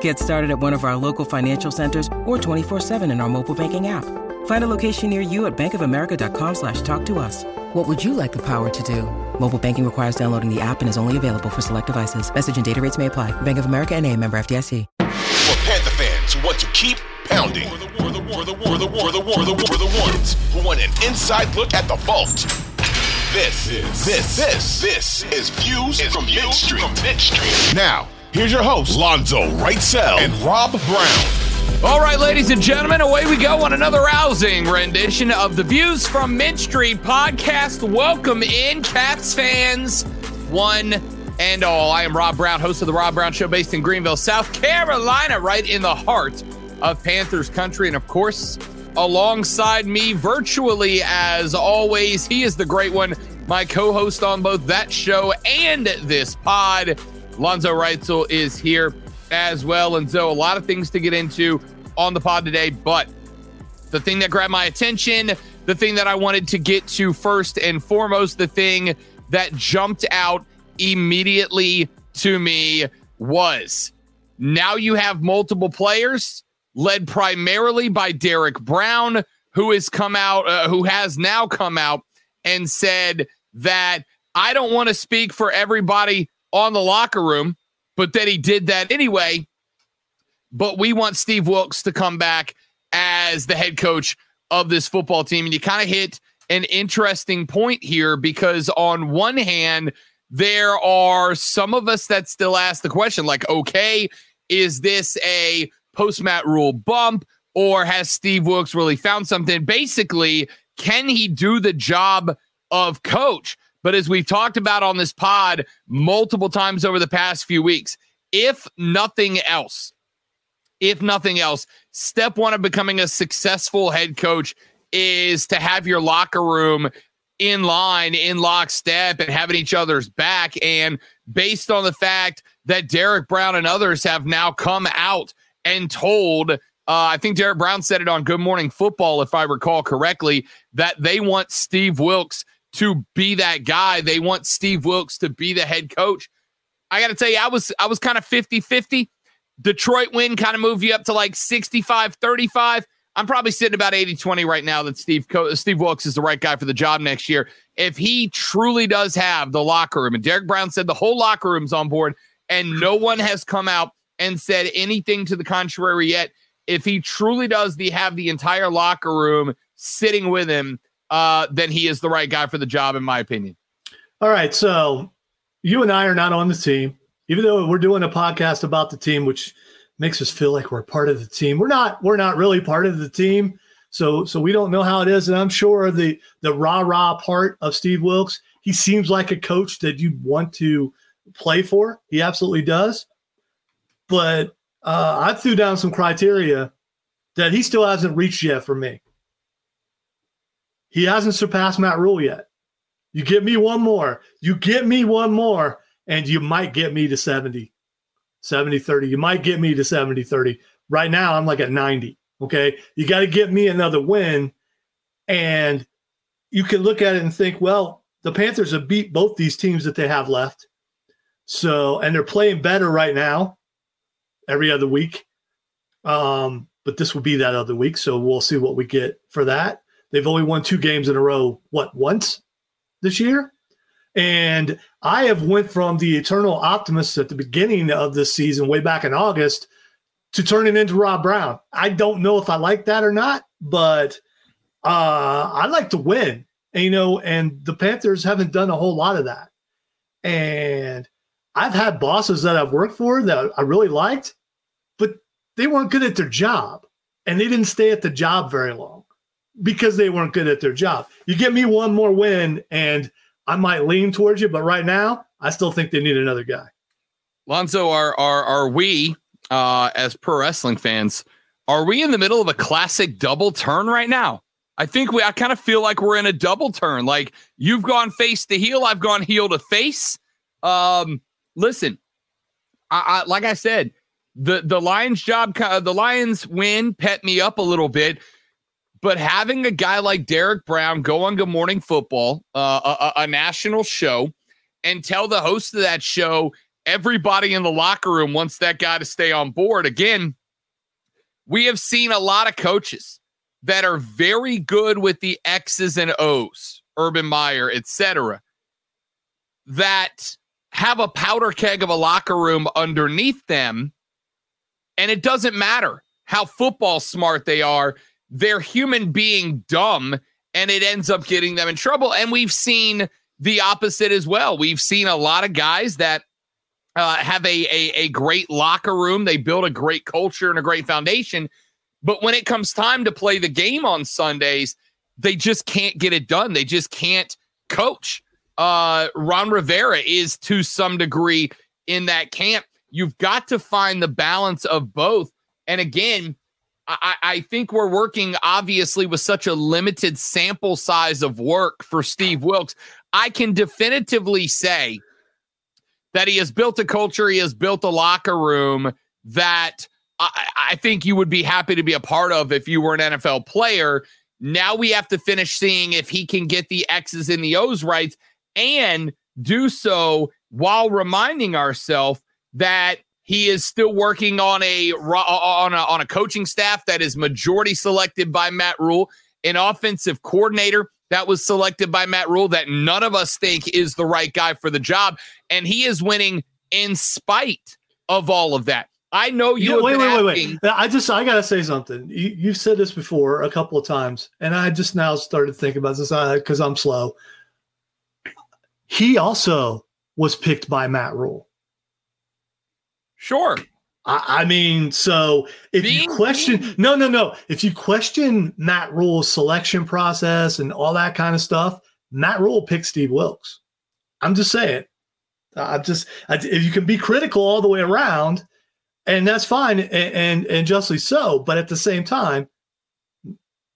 Get started at one of our local financial centers or 24/7 in our mobile banking app. Find a location near you at bankofamerica.com/talktous. What would you like the power to do? Mobile banking requires downloading the app and is only available for select devices. Message and data rates may apply. Bank of America N.A. member FDIC. For Panther fans who want to keep pounding. The ones who want an inside look at the vault. This is Views from Main Street. Now, here's your hosts, Lonzo Writesel and Rob Brown. All right, ladies and gentlemen, away we go on another rousing rendition of the Views from Main Street podcast. Welcome in, Caps fans, one and all. I am Rob Brown, host of The Rob Brown Show, based in Greenville, South Carolina, right in the heart of Panthers country. And, of course, alongside me virtually, as always, he is the great one, my co-host on both that show and this pod, Lonzo Writesel is here as well. And so a lot of things to get into on the pod today, but the thing that grabbed my attention, the thing that I wanted to get to first and foremost, the thing that jumped out immediately to me was, now you have multiple players led primarily by Derek Brown, who has now come out and said that, I don't want to speak for everybody on the locker room, but then he did that anyway. But we want Steve Wilks to come back as the head coach of this football team. And you kind of hit an interesting point here, because on one hand, there are some of us that still ask the question, like, okay, is this a post Matt Rhule bump, or has Steve Wilks really found something? Basically, can he do the job of coach? But as we've talked about on this pod multiple times over the past few weeks, if nothing else, step one of becoming a successful head coach is to have your locker room in line, in lockstep, and having each other's back. And based on the fact that Derek Brown and others have now come out and told, I think Derek Brown said it on Good Morning Football, if I recall correctly, that they want Steve Wilks to be that guy. They want Steve Wilks to be the head coach. I got to tell you, I was kind of 50-50. Detroit win kind of moved you up to like 65-35. I'm probably sitting about 80-20 right now that Steve Wilks is the right guy for the job next year, if he truly does have the locker room. And Derek Brown said the whole locker room's on board, and no one has come out and said anything to the contrary yet. If he truly does have the entire locker room sitting with him, then he is the right guy for the job, in my opinion. All right, so you and I are not on the team, even though we're doing a podcast about the team, which makes us feel like we're part of the team. We're not really part of the team, so we don't know how it is. And I'm sure the rah-rah part of Steve Wilks, he seems like a coach that you want to play for. He absolutely does. But I threw down some criteria that he still hasn't reached yet for me. He hasn't surpassed Matt Rhule yet. You get me one more, and you might get me to 70-30. You might get me to 70-30. Right now, I'm like at 90, okay? You got to get me another win, and you can look at it and think, well, the Panthers have beat both these teams that they have left, so, and they're playing better right now every other week, but this will be that other week, so we'll see what we get for that. They've only won two games in a row, once this year? And I have went from the eternal optimist at the beginning of this season, way back in August, to turning into Rob Brown. I don't know if I like that or not, but I like to win. And, and the Panthers haven't done a whole lot of that. And I've had bosses that I've worked for that I really liked, but they weren't good at their job. And they didn't stay at the job very long, because they weren't good at their job. You give me one more win, and I might lean towards you, but right now, I still think they need another guy. Lonzo, are we as pro wrestling fans, are we in the middle of a classic double turn right now? I think I kind of feel like we're in a double turn. Like, you've gone face to heel. I've gone heel to face. Listen, I like I said, the Lions job, the Lions win pet me up a little bit, but having a guy like Derek Brown go on Good Morning Football, a national show, and tell the host of that show, everybody in the locker room wants that guy to stay on board. Again, we have seen a lot of coaches that are very good with the X's and O's, Urban Meyer, etc., that have a powder keg of a locker room underneath them, and it doesn't matter how football smart they are. They're human being dumb, and it ends up getting them in trouble. And we've seen the opposite as well. We've seen a lot of guys that have a great locker room. They build a great culture and a great foundation. But when it comes time to play the game on Sundays, they just can't get it done. They just can't coach. Ron Rivera is to some degree in that camp. You've got to find the balance of both. And again, I think we're working obviously with such a limited sample size of work for Steve Wilks. I can definitively say that he has built a culture. He has built a locker room that I think you would be happy to be a part of if you were an NFL player. Now we have to finish seeing if he can get the X's and the O's right and do so while reminding ourselves that he is still working on a coaching staff that is majority selected by Matt Rhule, an offensive coordinator that was selected by Matt Rhule that none of us think is the right guy for the job. And he is winning in spite of all of that. I know you. Wait. I gotta say something. You've said this before a couple of times, and I just now started thinking about this because I'm slow. He also was picked by Matt Rhule. Sure. I mean, so if you question, no. If you question Matt Rhule's selection process and all that kind of stuff, Matt Rhule picked Steve Wilks. I'm just saying. If you can be critical all the way around. And that's fine, and justly so. But at the same time,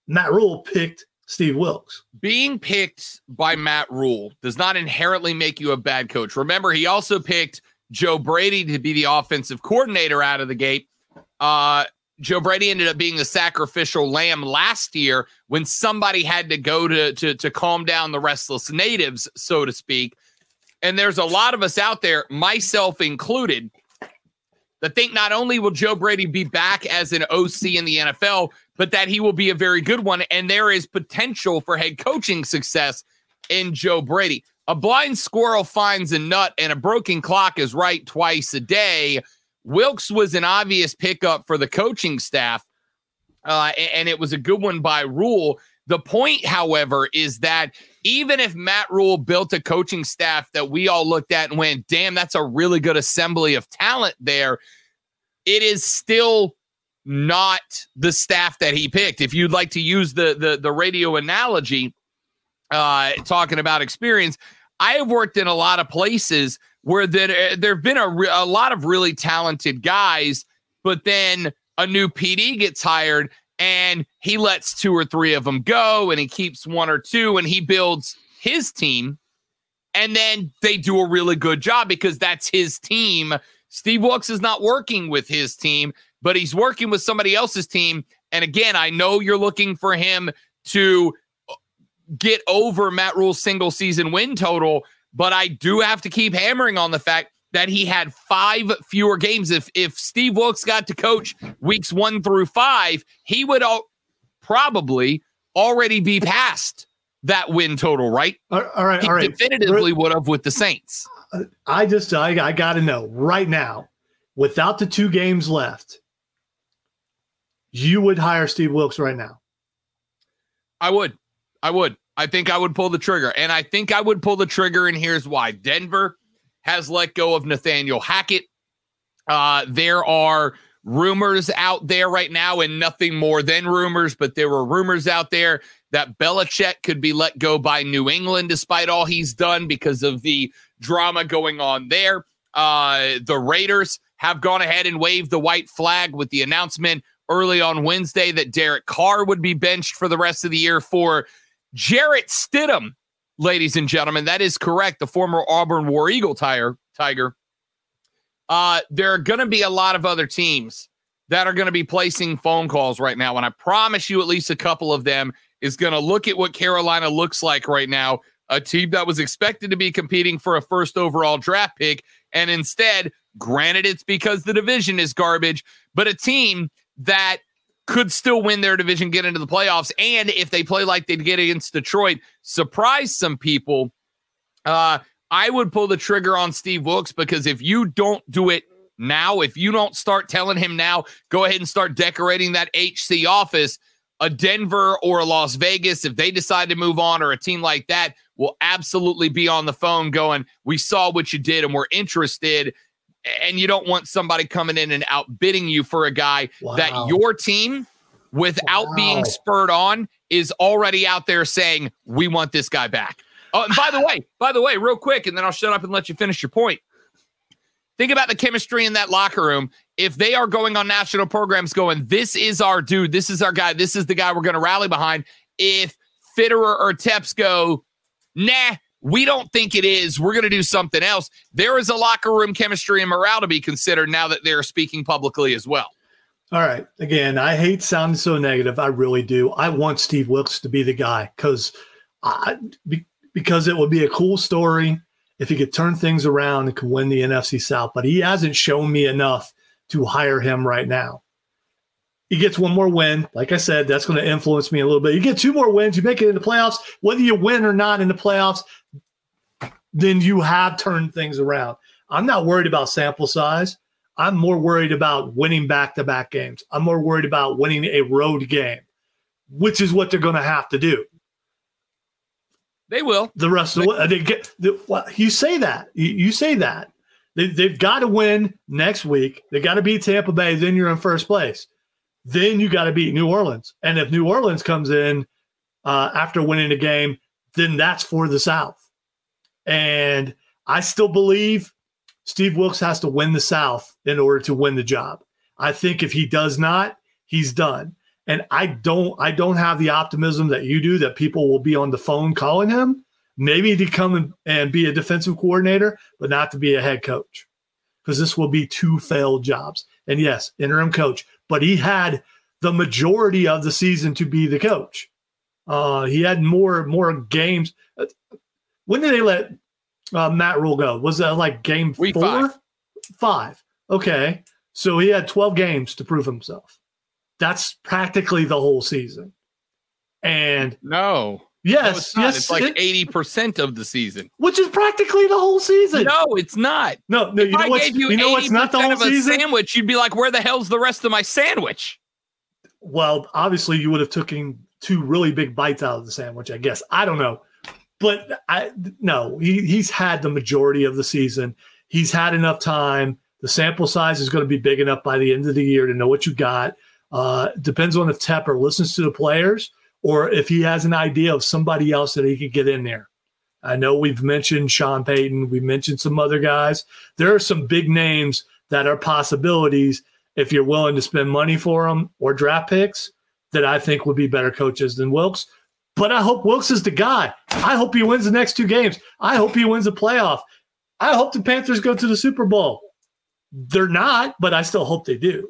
Matt Rhule picked Steve Wilks. Being picked by Matt Rhule does not inherently make you a bad coach. Remember, he also picked Joe Brady to be the offensive coordinator out of the gate. Joe Brady ended up being the sacrificial lamb last year when somebody had to go to calm down the restless natives, so to speak. And there's a lot of us out there, myself included, that think not only will Joe Brady be back as an OC in the NFL, but that he will be a very good one. And there is potential for head coaching success in Joe Brady. A blind squirrel finds a nut and a broken clock is right twice a day. Wilks was an obvious pickup for the coaching staff. And it was a good one by Rhule. The point, however, is that even if Matt Rhule built a coaching staff that we all looked at and went, damn, that's a really good assembly of talent there, it is still not the staff that he picked. If you'd like to use the radio analogy, talking about experience, I have worked in a lot of places where there have been a lot of really talented guys, but then a new PD gets hired, and he lets two or three of them go, and he keeps one or two, and he builds his team. And then they do a really good job because that's his team. Steve Wilks is not working with his team, but he's working with somebody else's team. And again, I know you're looking for him to get over Matt Rhule's single season win total, but I do have to keep hammering on the fact that he had 5 fewer games. If Steve Wilks got to coach weeks 1 through 5, he would probably already be past that win total, right? All right. Definitively would have with the Saints. I got to know right now, without the 2 games left, you would hire Steve Wilks right now. I would. I think I would pull the trigger, and and here's why. Denver has let go of Nathaniel Hackett. There are rumors out there right now, and nothing more than rumors, but there were rumors out there that Belichick could be let go by New England despite all he's done because of the drama going on there. The Raiders have gone ahead and waved the white flag with the announcement early on Wednesday that Derek Carr would be benched for the rest of the year for Jarrett Stidham, ladies and gentlemen. That is correct. The former Auburn War Eagle Tiger. There are going to be a lot of other teams that are going to be placing phone calls right now, and I promise you at least a couple of them is going to look at what Carolina looks like right now, a team that was expected to be competing for a first overall draft pick, and instead, granted it's because the division is garbage, but a team that could still win their division, get into the playoffs, and if they play like they did against Detroit, surprise some people. I would pull the trigger on Steve Wilks, because if you don't do it now, if you don't start telling him now, go ahead and start decorating that HC office, a Denver or a Las Vegas, if they decide to move on, or a team like that, will absolutely be on the phone going, we saw what you did and we're interested. And you don't want somebody coming in and outbidding you for a guy that your team, without being spurred on, is already out there saying, we want this guy back. Oh, and by the way, real quick, and then I'll shut up and let you finish your point. Think about the chemistry in that locker room. If they are going on national programs going, this is our dude, this is our guy, this is the guy we're going to rally behind. If Fitterer or Tepps go, nah, we don't think it is, we're going to do something else, there is a locker room chemistry and morale to be considered now that they're speaking publicly as well. All right. Again, I hate sounding so negative. I really do. I want Steve Wilks to be the guy because it would be a cool story if he could turn things around and could win the NFC South. But he hasn't shown me enough to hire him right now. He gets one more win. Like I said, that's going to influence me a little bit. You get two more wins, you make it into playoffs. Whether you win or not in the playoffs, then you have turned things around. I'm not worried about sample size. I'm more worried about winning back-to-back games. I'm more worried about winning a road game, which is what they're going to have to do. They will. The rest of the way. You say that. You say that. They've got to win next week. They got to beat Tampa Bay. Then you're in first place. Then you got to beat New Orleans. And if New Orleans comes in after winning a game, then that's for the South. And I still believe Steve Wilks has to win the South in order to win the job. I think if he does not, he's done. And I don't have the optimism that you do that people will be on the phone calling him, maybe to come and be a defensive coordinator, but not to be a head coach, because this will be two failed jobs. And yes, interim coach, but he had the majority of the season to be the coach. He had more games. When did they let Matt Rhule go? Was that like game Week 4? 5. Okay. So he had 12 games to prove himself. That's practically the whole season. And no. Yes. No, it's like 80% of the season. Which is practically the whole season. No, it's not. No, if you know what's not the whole season? Sandwich, you'd be like, where the hell's the rest of my sandwich? Well, obviously you would have taken two really big bites out of the sandwich, I guess. I don't know. But he's had the majority of the season. He's had enough time. The sample size is going to be big enough by the end of the year to know what you got. Depends on if Tepper listens to the players or if he has an idea of somebody else that he could get in there. I know we've mentioned Sean Payton. We mentioned some other guys. There are some big names that are possibilities if you're willing to spend money for them or draft picks that I think would be better coaches than Wilks. But I hope Wilks is the guy. I hope he wins the next two games. I hope he wins the playoff. I hope the Panthers go to the Super Bowl. They're not, but I still hope they do.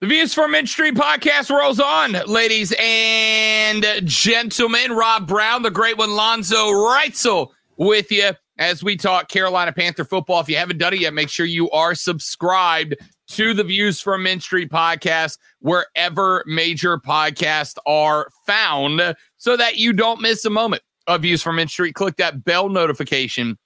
The Views from Main Street podcast rolls on, ladies and gentlemen. Rob Brown, the great one, Lonzo Writesel with you as we talk Carolina Panther football. If you haven't done it yet, make sure you are subscribed to the Views from Main Street podcast wherever major podcasts are found so that you don't miss a moment of Views from Main Street. Click that bell notification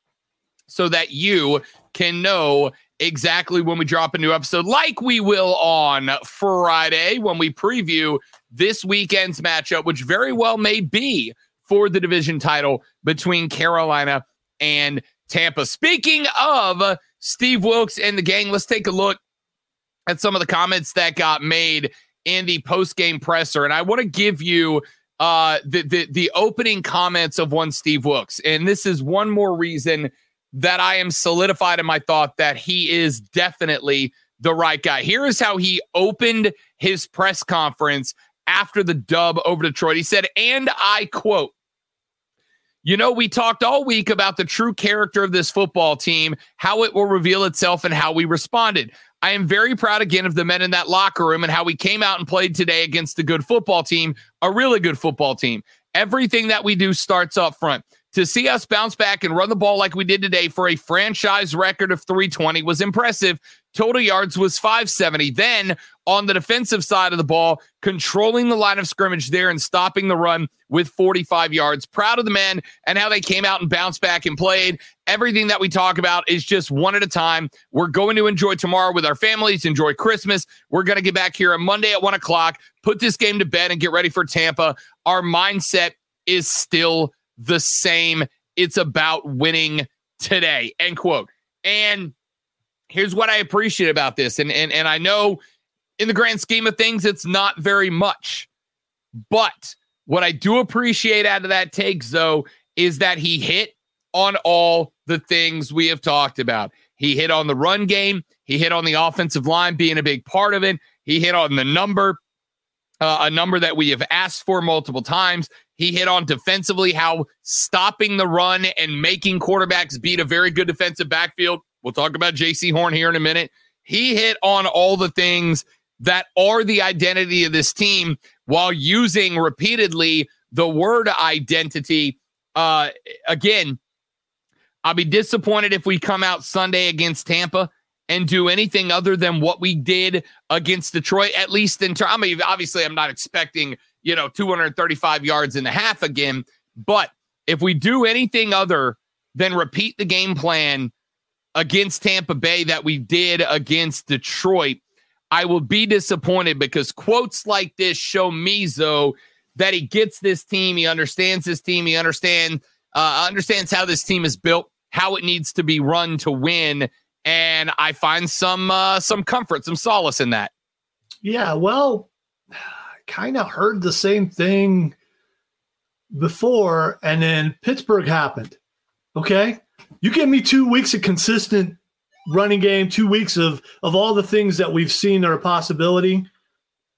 so that you can know exactly when we drop a new episode, like we will on Friday when we preview this weekend's matchup, which very well may be for the division title between Carolina and Tampa. Speaking of Steve Wilks and the gang, let's take a look at some of the comments that got made in the post-game presser. And I want to give you the opening comments of one Steve Wilks. And this is one more reason that I am solidified in my thought that he is definitely the right guy. Here is how he opened his press conference after the dub over Detroit. He said, and I quote, "You know, we talked all week about the true character of this football team, how it will reveal itself and how we responded. I am very proud again of the men in that locker room and how we came out and played today against a good football team, a really good football team. Everything that we do starts up front. To see us bounce back and run the ball like we did today for a franchise record of 320 was impressive. Total yards was 570. Then on the defensive side of the ball, controlling the line of scrimmage there and stopping the run with 45 yards. Proud of the men and how they came out and bounced back and played. Everything that we talk about is just one at a time. We're going to enjoy tomorrow with our families, enjoy Christmas. We're going to get back here on Monday at 1 o'clock, put this game to bed and get ready for Tampa. Our mindset is still the same. It's about winning today," end quote. And here's what I appreciate about this. And I know in the grand scheme of things, it's not very much. But what I do appreciate out of that take, though, is that he hit on all the things we have talked about. He hit on the run game. He hit on the offensive line being a big part of it. He hit on the number, a number that we have asked for multiple times. He hit on defensively how stopping the run and making quarterbacks beat a very good defensive backfield. We'll talk about J.C. Horn here in a minute. He hit on all the things that are the identity of this team while using repeatedly the word identity. Again, I'll be disappointed if we come out Sunday against Tampa and do anything other than what we did against Detroit, at least in terms. I mean, obviously, I'm not expecting, 235 yards in the half again. But if we do anything other than repeat the game plan against Tampa Bay that we did against Detroit, I will be disappointed, because quotes like this show me, though, that he gets this team, he understands this team, he understands how this team is built, how it needs to be run to win, and I find some comfort, some solace in that. Yeah, well, I kind of heard the same thing before, and then Pittsburgh happened, okay? You give me 2 weeks of consistent running game, 2 weeks of all the things that we've seen are a possibility,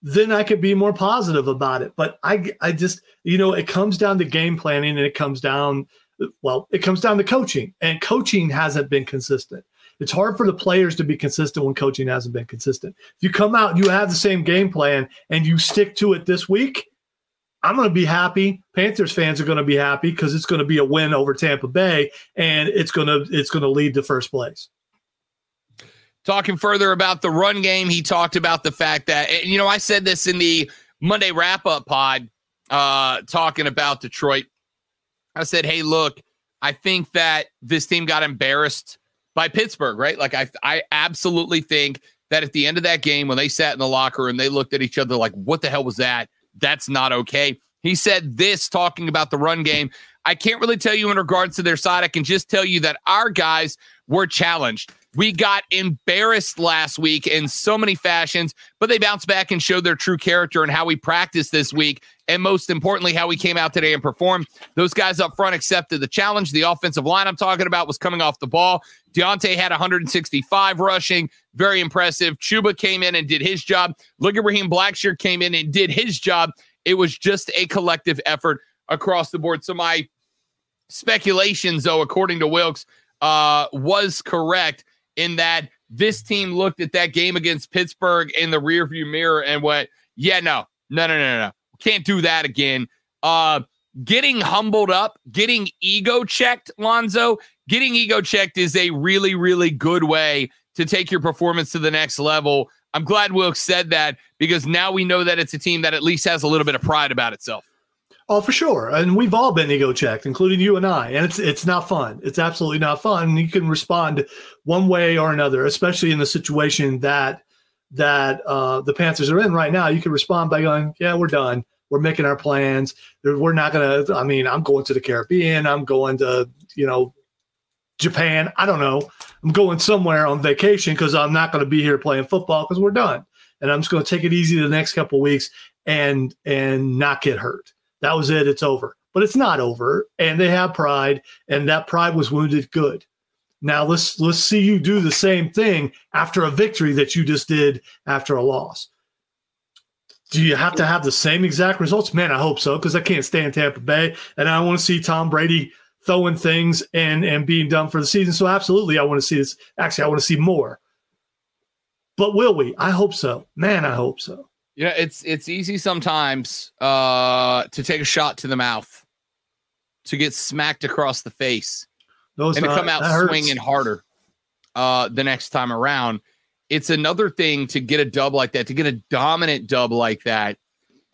then I could be more positive about it. But I just, it comes down to game planning, and it comes down to coaching. And coaching hasn't been consistent. It's hard for the players to be consistent when coaching hasn't been consistent. If you come out and you have the same game plan and you stick to it this week, I'm going to be happy. Panthers fans are going to be happy, because it's going to be a win over Tampa Bay, and it's going to lead to first place. Talking further about the run game, he talked about the fact that, and I said this in the Monday wrap-up pod talking about Detroit. I said, hey, look, I think that this team got embarrassed by Pittsburgh, right? Like I absolutely think that at the end of that game, when they sat in the locker room, they looked at each other like, what the hell was that? That's not okay. He said this, talking about the run game. I can't really tell you in regards to their side. I can just tell you that our guys were challenged. We got embarrassed last week in so many fashions, but they bounced back and showed their true character and how we practiced this week. And most importantly, how we came out today and performed. Those guys up front accepted the challenge. The offensive line I'm talking about was coming off the ball. D'Onta had 165 rushing. Very impressive. Chuba came in and did his job. Look at Raheem Blackshear came in and did his job. It was just a collective effort across the board. So my speculations, though, according to Wilks, was correct in that this team looked at that game against Pittsburgh in the rearview mirror and went, yeah, no. Can't do that again. Getting humbled up, getting ego checked, Lonzo. Getting ego checked is a really, really good way to take your performance to the next level. I'm glad Wilks said that, because now we know that it's a team that at least has a little bit of pride about itself. Oh, for sure. And we've all been ego checked, including you and I. And it's not fun. It's absolutely not fun. You can respond one way or another, especially in the situation that the Panthers are in right now. You can respond by going, yeah, we're done. We're making our plans. We're not going to – I mean, I'm going to the Caribbean. I'm going to, Japan. I don't know. I'm going somewhere on vacation because I'm not going to be here playing football because we're done. And I'm just going to take it easy the next couple of weeks and not get hurt. That was it. It's over. But it's not over. And they have pride. And that pride was wounded good. Now let's see you do the same thing after a victory that you just did after a loss. Do you have to have the same exact results? Man, I hope so, because I can't stand Tampa Bay. And I want to see Tom Brady throwing things and being done for the season. So absolutely, I want to see this. Actually, I want to see more. But will we? I hope so. Man, I hope so. Yeah, it's easy sometimes to take a shot to the mouth, to get smacked across the face, to come out swinging harder the next time around. It's another thing to get a dub like that, to get a dominant dub like that,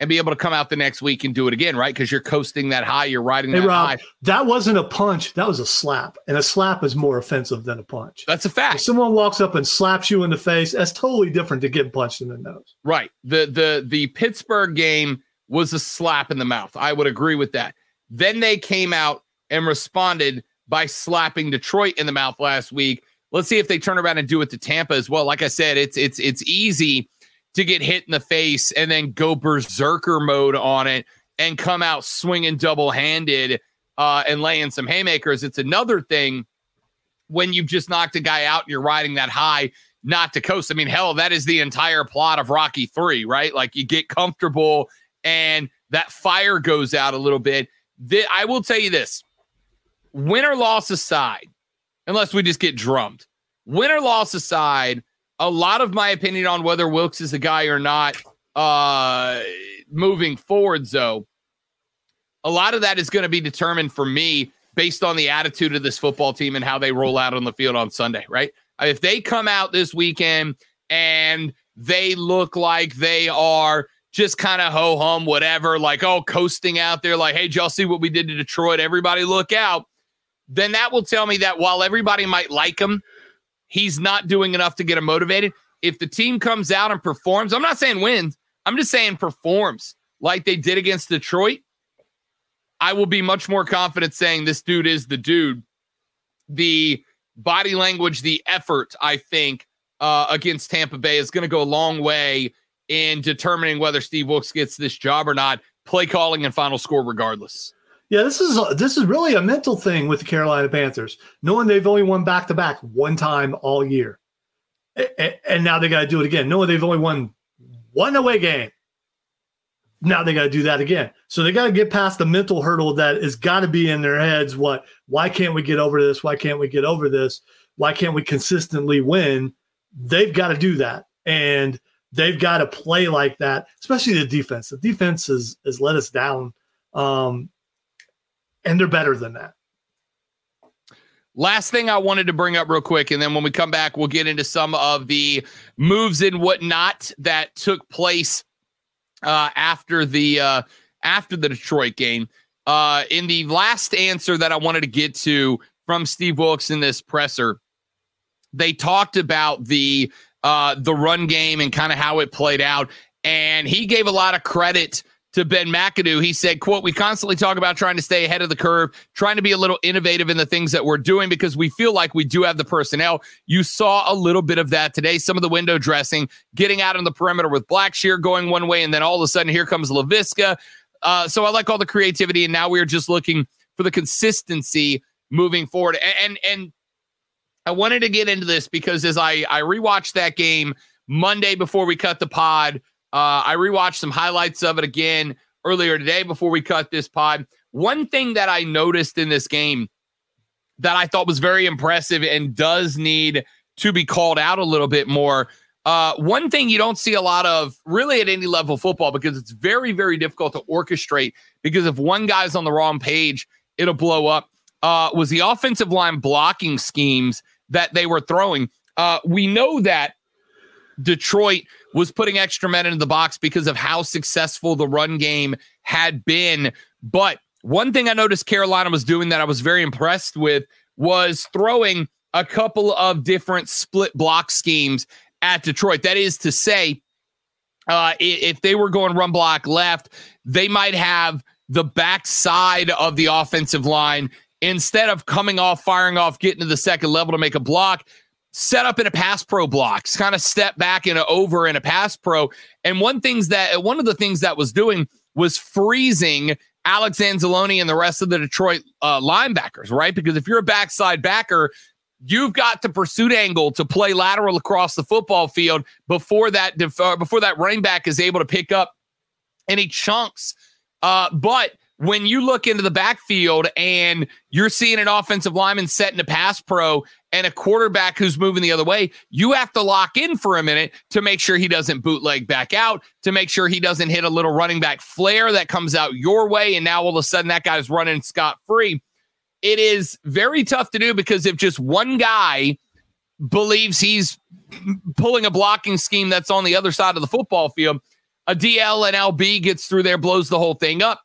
and be able to come out the next week and do it again, right? Because you're coasting that high, you're riding that high. That wasn't a punch. That was a slap. And a slap is more offensive than a punch. That's a fact. If someone walks up and slaps you in the face, that's totally different to getting punched in the nose. Right. The Pittsburgh game was a slap in the mouth. I would agree with that. Then they came out and responded by slapping Detroit in the mouth last week. Let's see if they turn around and do it to Tampa as well. Like I said, it's easy to get hit in the face and then go berserker mode on it and come out swinging double-handed and laying some haymakers. It's another thing when you've just knocked a guy out and you're riding that high, not to coast. I mean, hell, that is the entire plot of Rocky III, right? Like, you get comfortable and that fire goes out a little bit. I will tell you this, win or loss aside, unless we just get drummed, win or loss aside, a lot of my opinion on whether Wilks is a guy or not moving forward, though, a lot of that is going to be determined for me based on the attitude of this football team and how they roll out on the field on Sunday, right? If they come out this weekend and they look like they are just kind of ho-hum, whatever, like, oh, coasting out there, like, hey, did y'all see what we did to Detroit? Everybody look out. Then that will tell me that while everybody might like him, he's not doing enough to get him motivated. If the team comes out and performs, I'm not saying wins, I'm just saying performs like they did against Detroit, I will be much more confident saying this dude is the dude. The body language, the effort, I think, against Tampa Bay is going to go a long way in determining whether Steve Wilks gets this job or not, play calling and final score regardless. Yeah, this is really a mental thing with the Carolina Panthers, knowing they've only won back-to-back one time all year. And now they got to do it again, knowing they've only won one away game. Now they got to do that again. So they got to get past the mental hurdle that has got to be in their heads. Why can't we get over this? Why can't we get over this? Why can't we consistently win? They've got to do that. And they've got to play like that, especially the defense. The defense has let us down. And they're better than that. Last thing I wanted to bring up real quick, and then when we come back, we'll get into some of the moves and whatnot that took place after the Detroit game. In the last answer that I wanted to get to from Steve Wilks in this presser, they talked about the run game and kind of how it played out, and he gave a lot of credit to Ben McAdoo. He said, quote, "We constantly talk about trying to stay ahead of the curve, trying to be a little innovative in the things that we're doing because we feel like we do have the personnel." You saw a little bit of that today. Some of the window dressing, getting out on the perimeter with Blackshear going one way, and then all of a sudden here comes LaVisca. So I like all the creativity, and now we're just looking for the consistency moving forward. And I wanted to get into this because as I rewatched that game Monday before we cut the pod, I rewatched some highlights of it again earlier today before we cut this pod. One thing that I noticed in this game that I thought was very impressive and does need to be called out a little bit more. One thing you don't see a lot of really at any level of football because it's very, very difficult to orchestrate because if one guy's on the wrong page, it'll blow up, was the offensive line blocking schemes that they were throwing. We know that Detroit was putting extra men into the box because of how successful the run game had been But one thing I noticed Carolina was doing that I was very impressed with was throwing a couple of different split block schemes at Detroit. That is to say, if they were going run block left, they might have the backside of the offensive line, instead of coming off, firing off, getting to the second level to make a block, set up in a pass pro blocks, kind of step back and over in a pass pro. And one of the things that was doing was freezing Alex Anzalone and the rest of the Detroit linebackers, right? Because if you're a backside backer, you've got the pursuit angle to play lateral across the football field before that running back is able to pick up any chunks. But when you look into the backfield and you're seeing an offensive lineman setting a pass pro and a quarterback who's moving the other way, you have to lock in for a minute to make sure he doesn't bootleg back out, to make sure he doesn't hit a little running back flare that comes out your way. And now all of a sudden that guy's running scot-free. It is very tough to do, because if just one guy believes he's pulling a blocking scheme that's on the other side of the football field, a DL and LB gets through there, blows the whole thing up.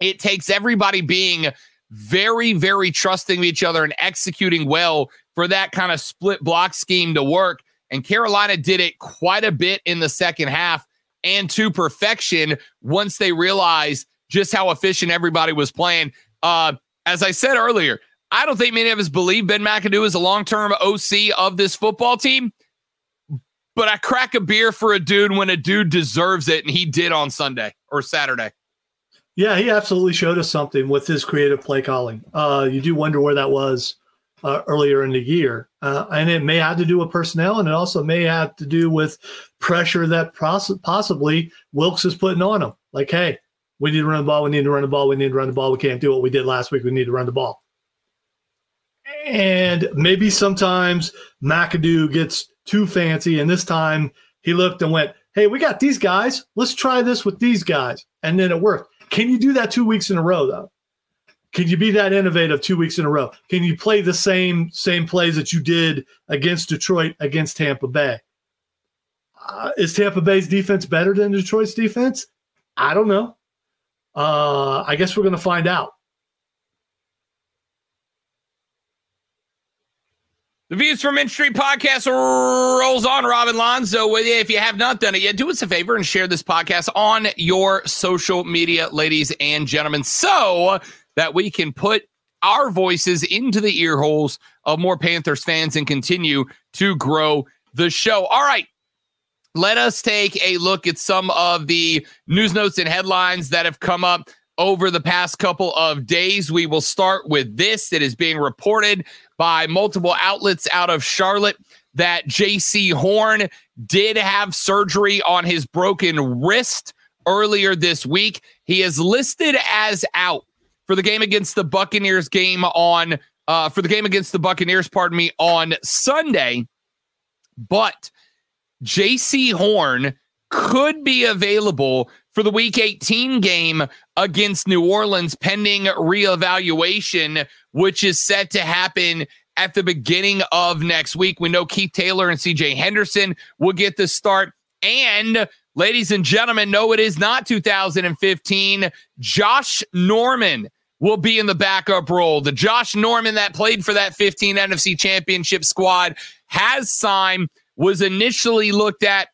It takes everybody being very, very trusting of each other and executing well for that kind of split block scheme to work. And Carolina did it quite a bit in the second half, and to perfection, once they realized just how efficient everybody was playing. As I said earlier, I don't think many of us believe Ben McAdoo is a long-term OC of this football team, but I crack a beer for a dude when a dude deserves it, and he did on Sunday or Saturday. Yeah, he absolutely showed us something with his creative play calling. You do wonder where that was earlier in the year. And it may have to do with personnel, and it also may have to do with pressure that possibly Wilks is putting on him. Like, hey, we need to run the ball. We need to run the ball. We need to run the ball. We can't do what we did last week. We need to run the ball. And maybe sometimes McAdoo gets too fancy, and this time he looked and went, hey, we got these guys. Let's try this with these guys. And then it worked. Can you do that 2 weeks in a row, though? Can you be that innovative 2 weeks in a row? Can you play the same plays that you did against Detroit, against Tampa Bay? Is Tampa Bay's defense better than Detroit's defense? I don't know. I guess we're going to find out. The Views from Main Street podcast rolls on. Robin Lonzo with you. If you have not done it yet, do us a favor and share this podcast on your social media, ladies and gentlemen, so that we can put our voices into the ear holes of more Panthers fans and continue to grow the show. All right, let us take a look at some of the news, notes, and headlines that have come up over the past couple of days. We will start with this. It is being reported by multiple outlets out of Charlotte that J.C. Horn did have surgery on his broken wrist earlier this week. He is listed as out for the game against the Buccaneers on Sunday. But J.C. Horn could be available for the Week 18 game against New Orleans, pending reevaluation, which is set to happen at the beginning of next week. We know Keith Taylor and C.J. Henderson will get the start. And, ladies and gentlemen, no, it is not 2015. Josh Norman will be in the backup role. The Josh Norman that played for that 15 NFC Championship squad has signed, was initially looked at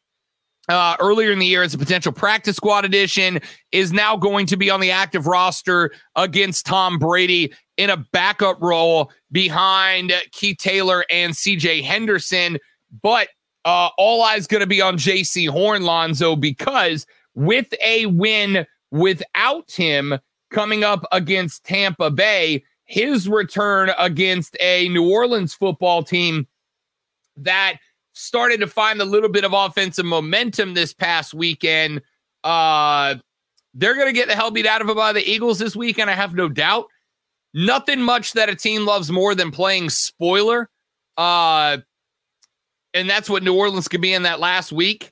earlier in the year as a potential practice squad addition, is now going to be on the active roster against Tom Brady in a backup role behind Keith Taylor and C.J. Henderson. But all eyes going to be on J.C. Horn, Lonzo, because with a win without him coming up against Tampa Bay, his return against a New Orleans football team that started to find a little bit of offensive momentum this past weekend. They're going to get the hell beat out of them by the Eagles this weekend, I have no doubt. Nothing much that a team loves more than playing spoiler. And that's what New Orleans could be in that last week.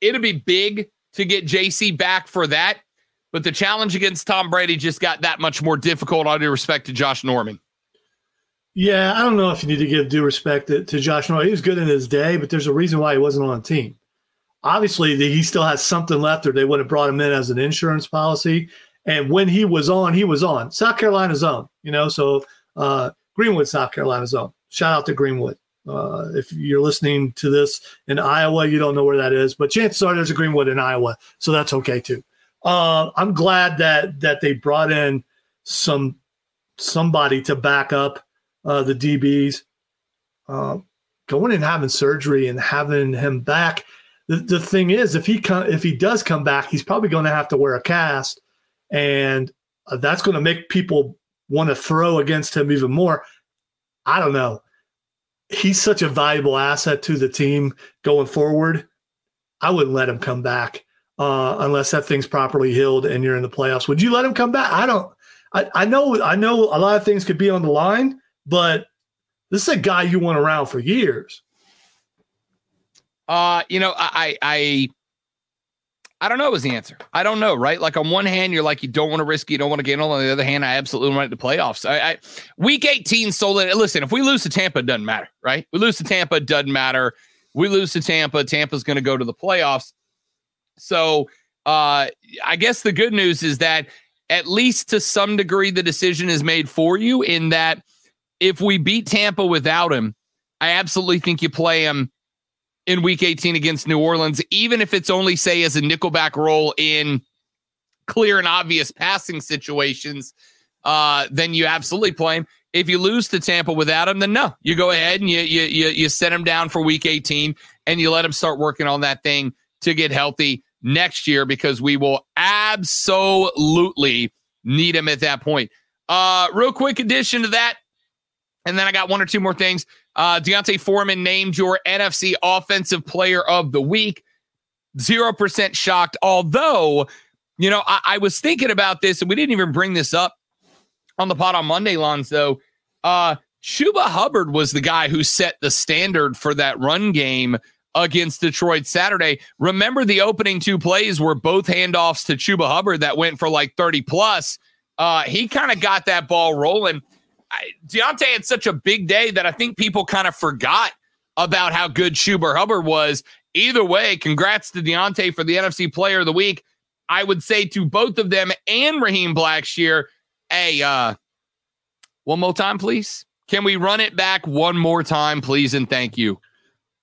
It'll be big to get JC back for that. But the challenge against Tom Brady just got that much more difficult, all due respect to Josh Norman. Yeah, I don't know if you need to give due respect to Josh Norman. He was good in his day, but there's a reason why he wasn't on the team. Obviously, he still has something left, or they would have brought him in as an insurance policy. And when he was on, he was on. South Carolina's on, you know, so Greenwood, South Carolina's on. Shout out to Greenwood. If you're listening to this in Iowa, you don't know where that is, but chances are there's a Greenwood in Iowa, so that's okay too. I'm glad that they brought in somebody to back up the DBs. Going and having surgery and having him back. The thing is, if he does come back, he's probably going to have to wear a cast, and that's going to make people want to throw against him even more. I don't know. He's such a valuable asset to the team going forward. I wouldn't let him come back unless that thing's properly healed and you're in the playoffs. Would you let him come back? I know a lot of things could be on the line, but this is a guy you want around for years. I don't know is the answer. I don't know, right? Like on one hand, you're like, you don't want to risk it, you don't want to get on. On the other hand, I absolutely want it to playoffs. I week 18 solid. Listen, if we lose to Tampa, it doesn't matter, right? We lose to Tampa, it doesn't matter. We lose to Tampa, Tampa's going to go to the playoffs. So I guess the good news is that at least to some degree, the decision is made for you in that if we beat Tampa without him, I absolutely think you play him in week 18 against New Orleans, even if it's only, say, as a nickelback role in clear and obvious passing situations, then you absolutely play him. If you lose to Tampa without him, then no, you go ahead and you set him down for week 18 and you let him start working on that thing to get healthy next year, because we will absolutely need him at that point. Real quick addition to that, and then I got one or two more things. D'Onta Foreman named your NFC Offensive Player of the Week. 0% shocked. Although, you know, I was thinking about this, and we didn't even bring this up on the pod on Monday, Lonzo. Chuba Hubbard was the guy who set the standard for that run game against Detroit Saturday. Remember, the opening two plays were both handoffs to Chuba Hubbard that went for like 30-plus. He kind of got that ball rolling. D'Onta had such a big day that I think people kind of forgot about how good Chuba Hubbard was. Either way, congrats to D'Onta for the NFC Player of the Week. I would say to both of them and Raheem Blackshear, hey, one more time, please. Can we run it back one more time, please, and thank you?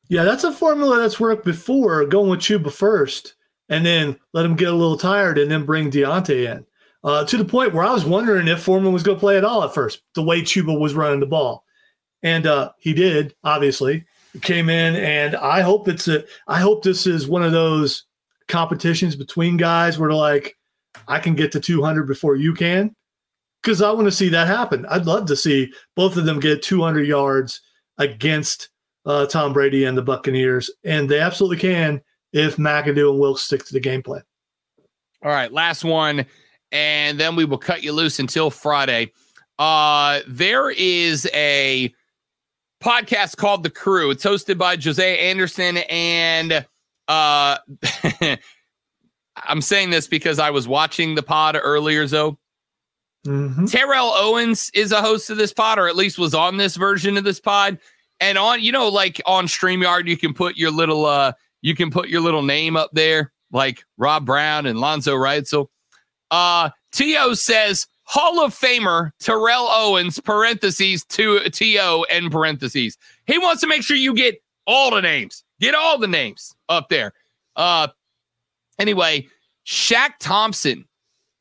Yeah, that's a formula that's worked before, going with Chuba first and then let him get a little tired and then bring D'Onta in. To the point where I was wondering if Foreman was going to play at all at first, the way Chuba was running the ball. And he did, obviously. He came in, and I hope this is one of those competitions between guys where they're like, I can get to 200 before you can, because I want to see that happen. I'd love to see both of them get 200 yards against Tom Brady and the Buccaneers, and they absolutely can if McAdoo and Wilks stick to the game plan. All right, last one, and then we will cut you loose until Friday. There is a podcast called The Crew. It's hosted by Jose Anderson, and I'm saying this because I was watching the pod earlier, Zoe. Mm-hmm. Terrell Owens is a host of this pod, or at least was on this version of this pod. And on, you know, like on StreamYard, you can put your little name up there, like Rob Brown and Lonzo Writesel. T.O. says, Hall of Famer Terrell Owens, parentheses, to T.O., end parentheses. He wants to make sure you get all the names. Get all the names up there. Anyway, Shaq Thompson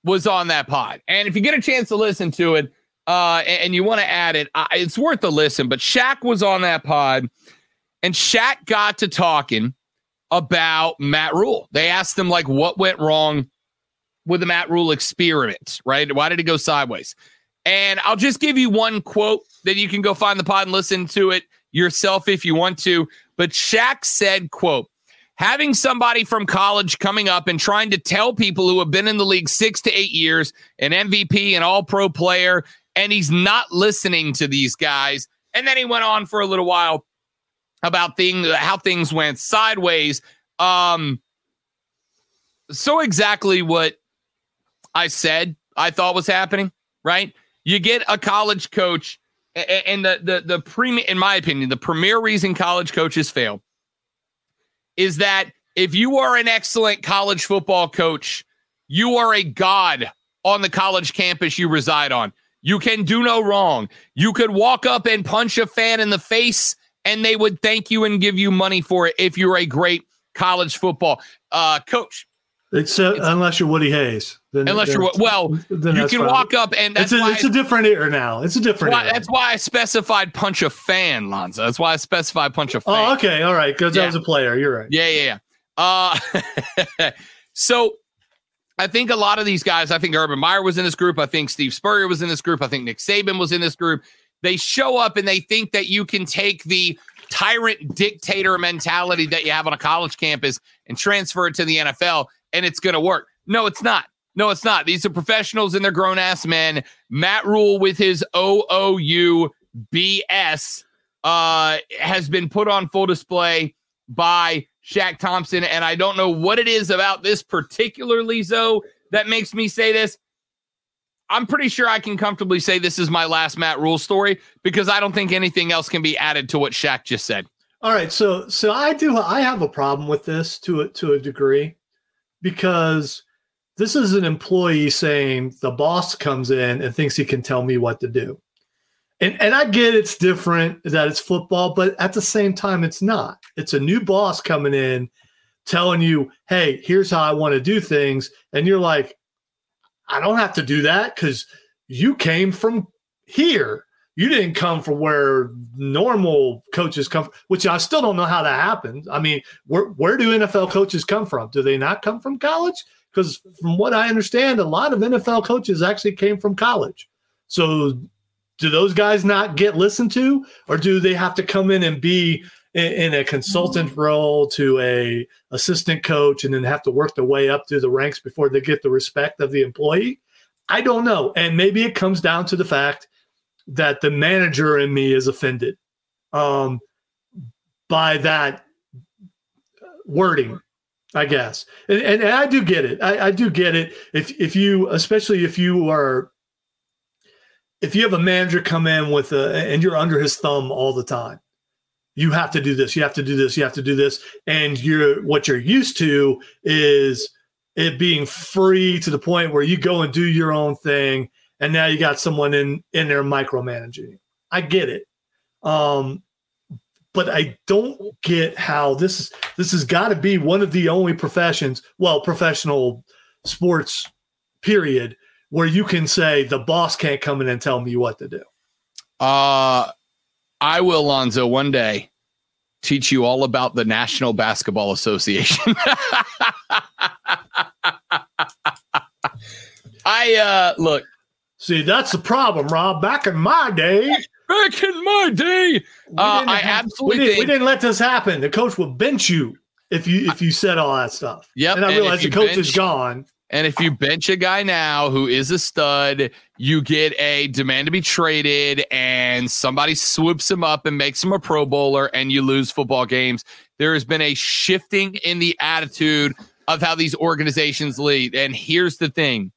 was on that pod. And if you get a chance to listen to it and you want to add it, it's worth a listen. But Shaq was on that pod, and Shaq got to talking about Matt Rhule. They asked him, like, what went wrong with the Matt Rhule experiment, right? Why did it go sideways? And I'll just give you one quote that you can go find the pod and listen to it yourself if you want to. But Shaq said, quote, having somebody from college coming up and trying to tell people who have been in the league 6 to 8 years, an MVP, an all-pro player, and he's not listening to these guys. And then he went on for a little while about how things went sideways. So exactly what I said I thought was happening, right? You get a college coach, and in my opinion, the premier reason college coaches fail is that if you are an excellent college football coach, you are a god on the college campus you reside on. You can do no wrong. You could walk up and punch a fan in the face, and they would thank you and give you money for it if you're a great college football coach. Except unless you're Woody Hayes. You can walk up, and that's it's a different era now. It's a different era. That's why I specified punch a fan, Lonzo. That's why I specified punch a fan. Oh, okay. All right. Because I was a player. You're right. Yeah. So I think a lot of these guys, I think Urban Meyer was in this group. I think Steve Spurrier was in this group. I think Nick Saban was in this group. They show up and they think that you can take the tyrant dictator mentality that you have on a college campus and transfer it to the NFL and it's going to work. No, it's not. These are professionals and they're grown ass men. Matt Rhule with his OOU BS has been put on full display by Shaq Thompson. And I don't know what it is about this particularly, Zoe, that makes me say this. I'm pretty sure I can comfortably say this is my last Matt Rhule story because I don't think anything else can be added to what Shaq just said. All right. So I have a problem with this to a degree because this is an employee saying the boss comes in and thinks he can tell me what to do. And I get it's different, that it's football, but at the same time, it's not. It's a new boss coming in telling you, hey, here's how I want to do things. And you're like, I don't have to do that because you came from here. You didn't come from where normal coaches come from, which I still don't know how that happens. I mean, where do NFL coaches come from? Do they not come from college? Because from what I understand, a lot of NFL coaches actually came from college. So do those guys not get listened to, or do they have to come in and be in a consultant role to a assistant coach and then have to work their way up through the ranks before they get the respect of the employee? I don't know. And maybe it comes down to the fact that the manager in me is offended by that wording, I guess. And I do get it. I do get it. If you, especially if you have a manager come in with and you're under his thumb all the time, you have to do this, you have to do this, you have to do this. And what you're used to is it being free to the point where you go and do your own thing. And now you got someone in there micromanaging. I get it. But I don't get how this has got to be one of the only professions, professional sports period, where you can say the boss can't come in and tell me what to do. I will, Lonzo, one day teach you all about the National Basketball Association. I look. See, that's the problem, Rob. Back in my day, we didn't let this happen. The coach would bench you if you said all that stuff. Yep, and I realized the coach is gone. And if you bench a guy now who is a stud, you get a demand to be traded and somebody swoops him up and makes him a Pro Bowler and you lose football games. There has been a shifting in the attitude of how these organizations lead. And here's the thing.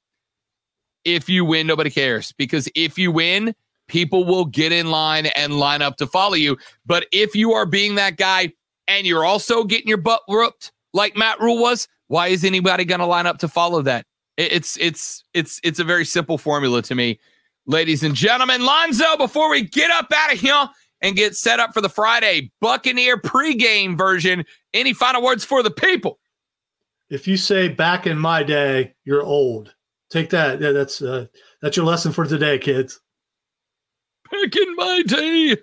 If you win, nobody cares, because if you win, people will get in line and line up to follow you. But if you are being that guy and you're also getting your butt whooped like Matt Rhule was, why is anybody going to line up to follow that? It's a very simple formula to me. Ladies and gentlemen, Lonzo, before we get up out of here and get set up for the Friday Buccaneer pregame version, any final words for the people? If you say back in my day, you're old. Take that. Yeah, that's your lesson for today, kids. Back in my day.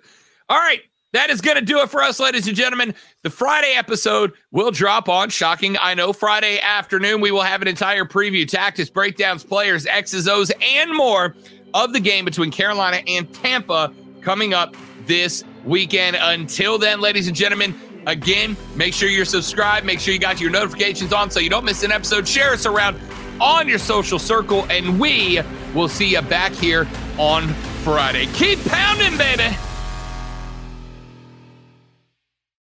All right. That is going to do it for us, ladies and gentlemen. The Friday episode will drop on Shocking I Know Friday afternoon. We will have an entire preview, tactics, breakdowns, players, X's, O's, and more of the game between Carolina and Tampa coming up this weekend. Until then, ladies and gentlemen, again, make sure you're subscribed. Make sure you got your notifications on so you don't miss an episode. Share us around on your social circle, and we will see you back here on Friday. Keep pounding, baby.